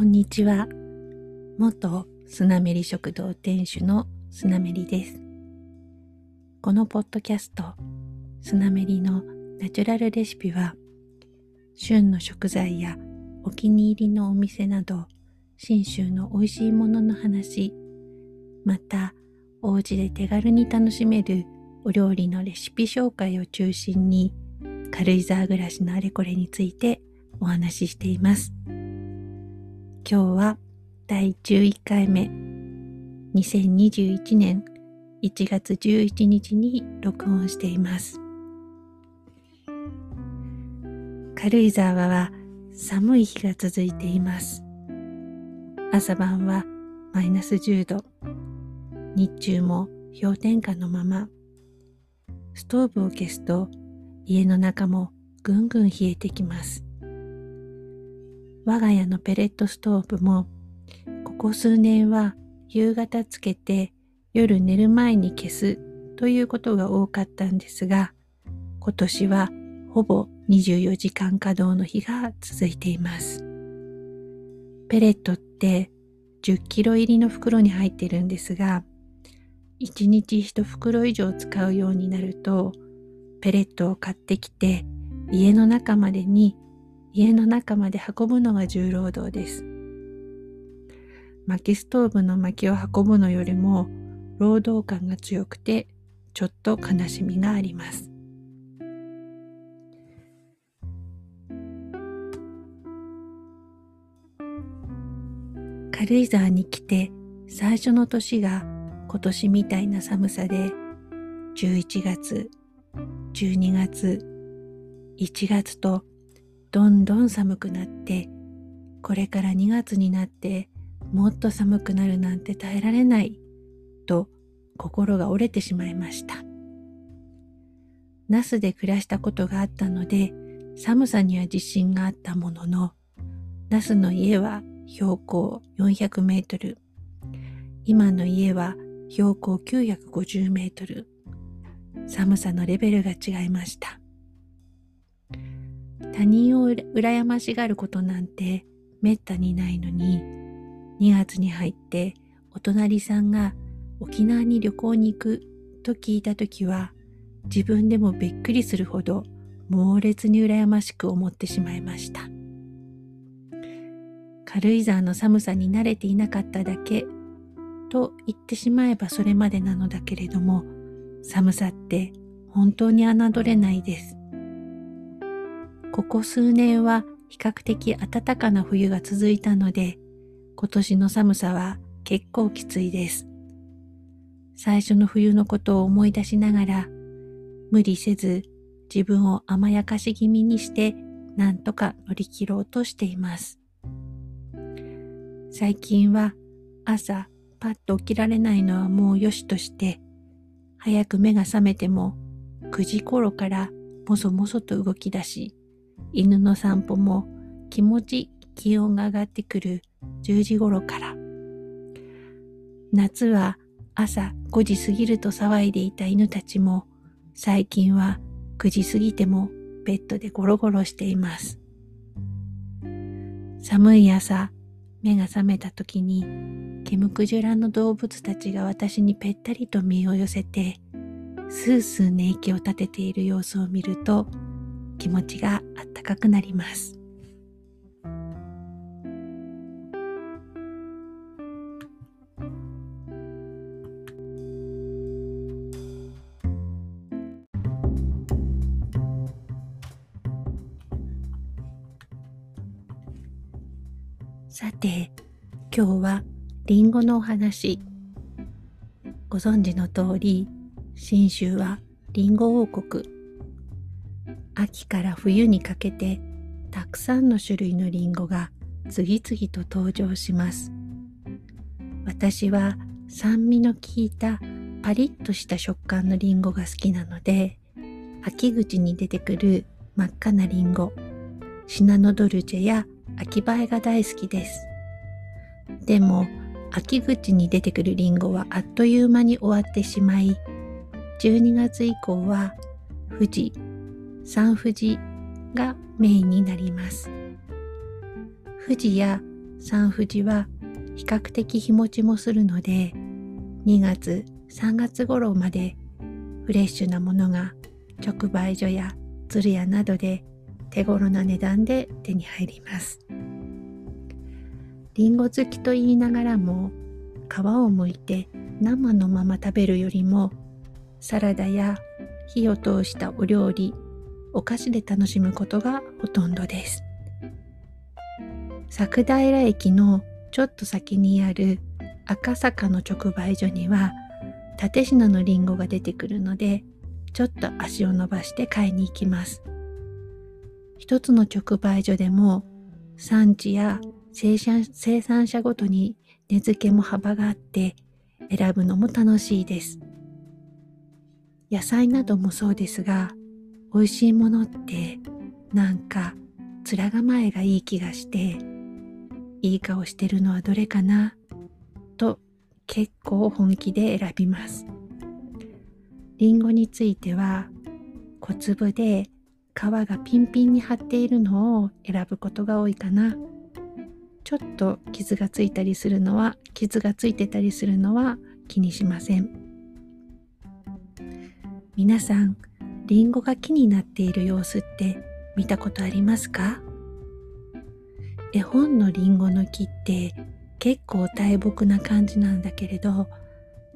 こんにちは。元スナメリ食堂店主のスナメリです。このポッドキャストスナメリのナチュラルレシピは、旬の食材やお気に入りのお店など信州の美味しいものの話、またお家で手軽に楽しめるお料理のレシピ紹介を中心に、軽井沢暮らしのあれこれについてお話ししています。今日は第11回目、2021年1月11日に録音しています。軽井沢は寒い日が続いています。朝晩はマイナス10度、日中も氷点下のまま、ストーブを消すと家の中もぐんぐん冷えてきます。我が家のペレットストーブもここ数年は夕方つけて夜寝る前に消すということが多かったんですが、今年はほぼ24時間稼働の日が続いています。ペレットって10キロ入りの袋に入っているんですが、1日1袋以上使うようになると、ペレットを買ってきて家の中まで運ぶのが重労働です。薪ストーブの薪を運ぶのよりも労働感が強くて、ちょっと悲しみがあります。軽井沢に来て最初の年が今年みたいな寒さで、11月、12月、1月とどんどん寒くなって、これから2月になってもっと寒くなるなんて耐えられないと心が折れてしまいました。那須で暮らしたことがあったので寒さには自信があったものの、那須の家は標高400メートル、今の家は標高950メートル、寒さのレベルが違いました。他人を羨ましがることなんてめったにないのに、2月に入ってお隣さんが沖縄に旅行に行くと聞いたときは、自分でもびっくりするほど猛烈に羨ましく思ってしまいました。軽井沢の寒さに慣れていなかっただけと言ってしまえばそれまでなのだけれども、寒さって本当に侮れないです。ここ数年は比較的暖かな冬が続いたので、今年の寒さは結構きついです。最初の冬のことを思い出しながら、無理せず自分を甘やかし気味にしてなんとか乗り切ろうとしています。最近は朝パッと起きられないのはもうよしとして、早く目が覚めても9時頃からもそもそと動き出し、犬の散歩も気持ち気温が上がってくる10時頃から。夏は朝5時過ぎると騒いでいた犬たちも、最近は9時過ぎてもベッドでゴロゴロしています。寒い朝、目が覚めた時にケムクジュラの動物たちが私にぺったりと身を寄せて、スースー寝息を立てている様子を見ると気持ちがあったかくなります。さて、今日はリンゴのお話。ご存知の通り、信州はリンゴ王国。秋から冬にかけてたくさんの種類のリンゴが次々と登場します。私は酸味の効いたパリッとした食感のリンゴが好きなので、秋口に出てくる真っ赤なリンゴ、シナノドルチェや秋映えが大好きです。でも秋口に出てくるリンゴはあっという間に終わってしまい、12月以降は富士、三富士がメインになります。富士や産婦人は比較的日持ちもするので、2月3月頃までフレッシュなものが直売所や鶴屋などで手頃な値段で手に入ります。リンゴ好きと言いながらも、皮をむいて生のまま食べるよりも、サラダや火を通したお料理、お菓子で楽しむことがほとんどです。佐久平駅のちょっと先にある赤坂の直売所には蓼科のリンゴが出てくるので、ちょっと足を伸ばして買いに行きます。一つの直売所でも産地や生産者ごとに値付けも幅があって、選ぶのも楽しいです。野菜などもそうですが、美味しいものってなんか面構えがいい気がして、いい顔してるのはどれかなと結構本気で選びます。リンゴについては、小粒で皮がピンピンに張っているのを選ぶことが多いかな。ちょっと傷がついてたりするのは気にしません。皆さん、リンゴが木になっている様子って見たことありますか？絵本のリンゴの木って結構大木な感じなんだけれど、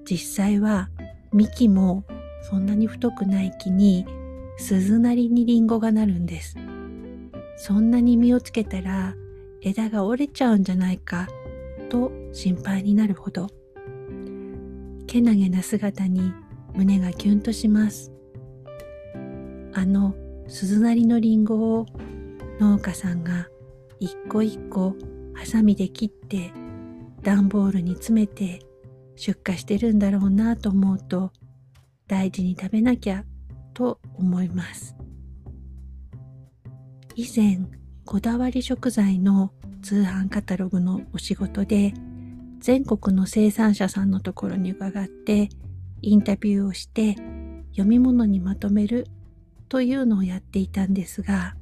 実際は幹もそんなに太くない木に鈴なりにリンゴがなるんです。そんなに実をつけたら枝が折れちゃうんじゃないかと心配になるほど、けなげな姿に胸がキュンとします。あの鈴なりのリンゴを農家さんが一個一個ハサミで切って段ボールに詰めて出荷してるんだろうなと思うと、大事に食べなきゃと思います。以前、こだわり食材の通販カタログのお仕事で全国の生産者さんのところに伺って、インタビューをして読み物にまとめるというのをやっていたんですが、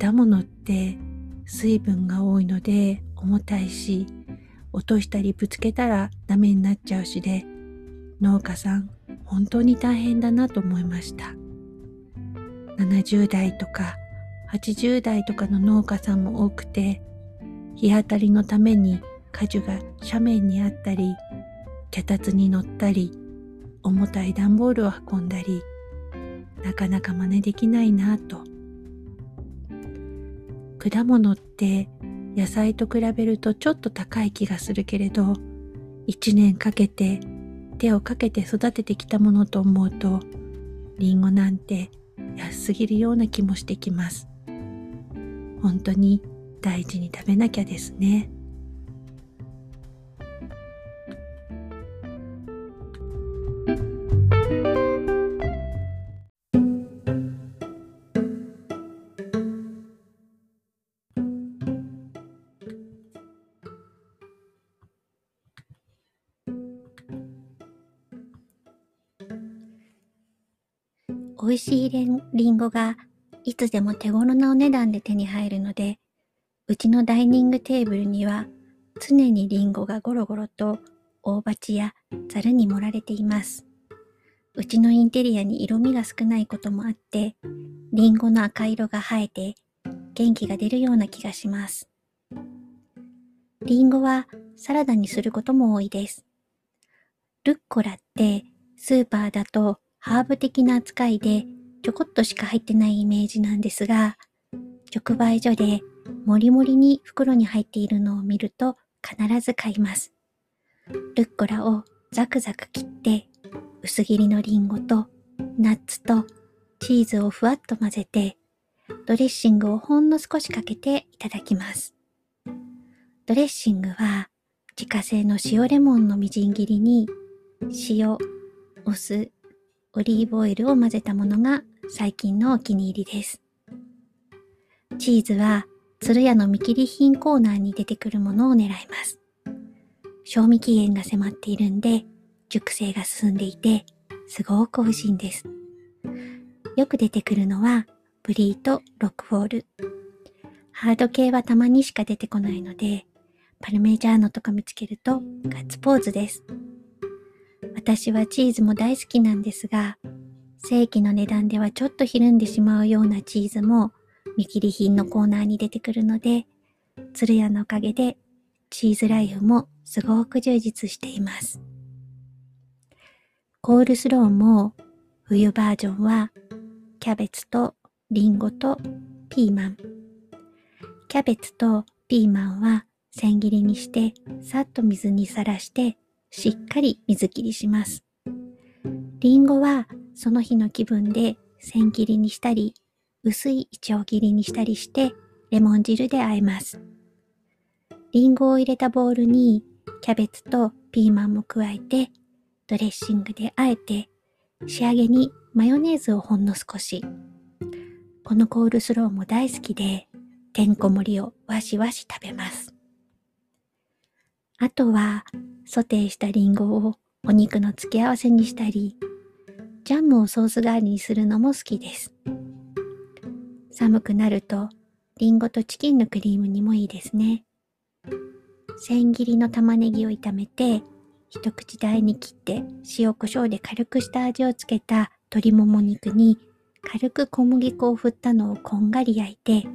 果物って水分が多いので重たいし、落としたりぶつけたらダメになっちゃうしで、農家さん本当に大変だなと思いました。70代とか80代とかの農家さんも多くて、日当たりのために果樹が斜面にあったり、脚立に乗ったり、重たい段ボールを運んだり、なかなか真似できないなぁと。果物って野菜と比べるとちょっと高い気がするけれど、一年かけて手をかけて育ててきたものと思うと、リンゴなんて安すぎるような気もしてきます。本当に大事に食べなきゃですね。美味しいリンゴがいつでも手頃なお値段で手に入るので、うちのダイニングテーブルには常にリンゴがゴロゴロと大鉢やザルに盛られています。うちのインテリアに色味が少ないこともあって、リンゴの赤色が映えて元気が出るような気がします。リンゴはサラダにすることも多いです。ルッコラってスーパーだとハーブ的な扱いでちょこっとしか入ってないイメージなんですが、直売所でもりもりに袋に入っているのを見ると必ず買います。ルッコラをザクザク切って、薄切りのリンゴとナッツとチーズをふわっと混ぜて、ドレッシングをほんの少しかけていただきます。ドレッシングは自家製の塩レモンのみじん切りに塩、お酢、オリーブオイルを混ぜたものが最近のお気に入りです。チーズは鶴屋の見切り品コーナーに出てくるものを狙います。賞味期限が迫っているんで、熟成が進んでいてすごく美味しいんです。よく出てくるのはブリーとロックフォール。ハード系はたまにしか出てこないので、パルメジャーノとか見つけるとガッツポーズです。私はチーズも大好きなんですが、正規の値段ではちょっとひるんでしまうようなチーズも見切り品のコーナーに出てくるので、鶴屋のおかげでチーズライフもすごく充実しています。コールスローも冬バージョンはキャベツとリンゴとピーマン。キャベツとピーマンは千切りにしてさっと水にさらしてしっかり水切りします。リンゴはその日の気分で千切りにしたり、薄いいちょう切りにしたりしてレモン汁で和えます。リンゴを入れたボウルにキャベツとピーマンも加えてドレッシングで和えて、仕上げにマヨネーズをほんの少し。このコールスローも大好きで、てんこ盛りをわしわし食べます。あとはソテーしたリンゴをお肉の付け合わせにしたり、ジャムをソース代わりにするのも好きです。寒くなるとリンゴとチキンのクリームにもいいですね。千切りの玉ねぎを炒めて、一口大に切って塩コショウで軽くした味をつけた鶏もも肉に軽く小麦粉を振ったのをこんがり焼いて、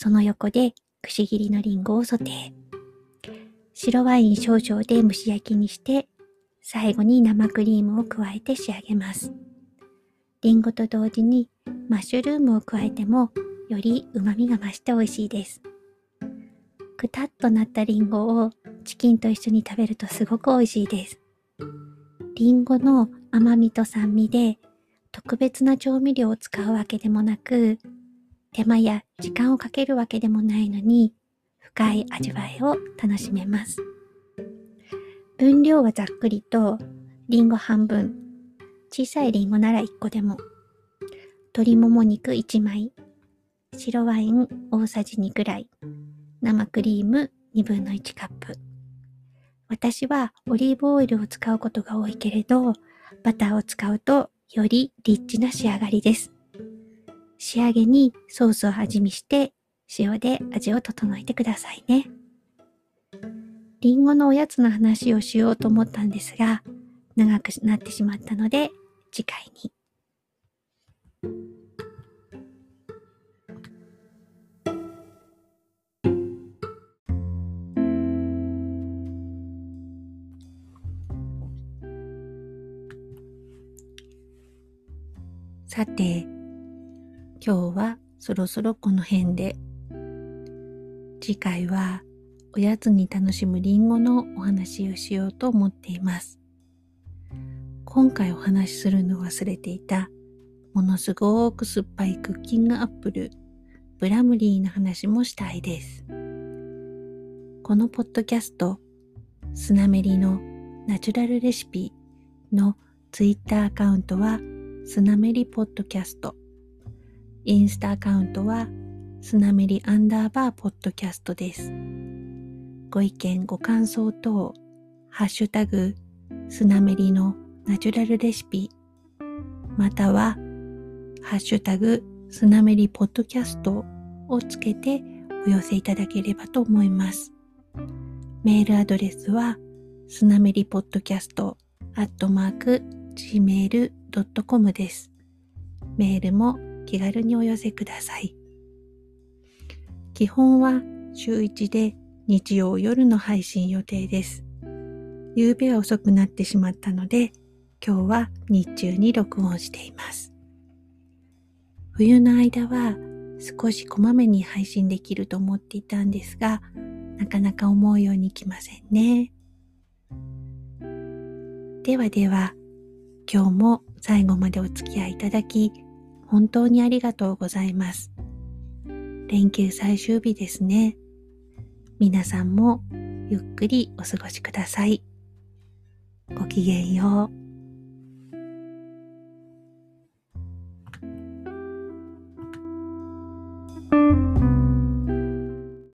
その横でくし切りのリンゴをソテー。白ワイン少々で蒸し焼きにして、最後に生クリームを加えて仕上げます。リンゴと同時にマッシュルームを加えてもより旨味が増して美味しいです。くたっとなったリンゴをチキンと一緒に食べるとすごく美味しいです。リンゴの甘みと酸味で特別な調味料を使うわけでもなく、手間や時間をかけるわけでもないのに深い味わいを楽しめます。分量はざっくりとリンゴ半分、小さいリンゴなら1個でも、鶏もも肉1枚、白ワイン大さじ2くらい、生クリーム2分の1カップ。私はオリーブオイルを使うことが多いけれど、バターを使うとよりリッチな仕上がりです。仕上げにソースを味見して塩で味を整えてくださいね。リンゴのおやつの話をしようと思ったんですが、長くなってしまったので次回に。さて、今日はそろそろこの辺で。次回はおやつに楽しむリンゴのお話をしようと思っています。今回お話しするのを忘れていた、ものすごく酸っぱいクッキングアップル、ブラムリーの話もしたいです。このポッドキャスト、スナメリのナチュラルレシピのツイッターアカウントはスナメリポッドキャスト、インスタアカウントはスナメリ_ポッドキャストです。ご意見ご感想等、ハッシュタグスナメリのナチュラルレシピ、またはハッシュタグスナメリポッドキャストをつけてお寄せいただければと思います。メールアドレスはスナメリポッドキャスト@gmail.com です。メールも気軽にお寄せください。基本は週1で日曜夜の配信予定です。夕べは遅くなってしまったので、今日は日中に録音しています。冬の間は少しこまめに配信できると思っていたんですが、なかなか思うようにいきませんね。ではでは、今日も最後までお付き合いいただき、本当にありがとうございます。連休最終日ですね。皆さんもゆっくりお過ごしください。ごきげんよう。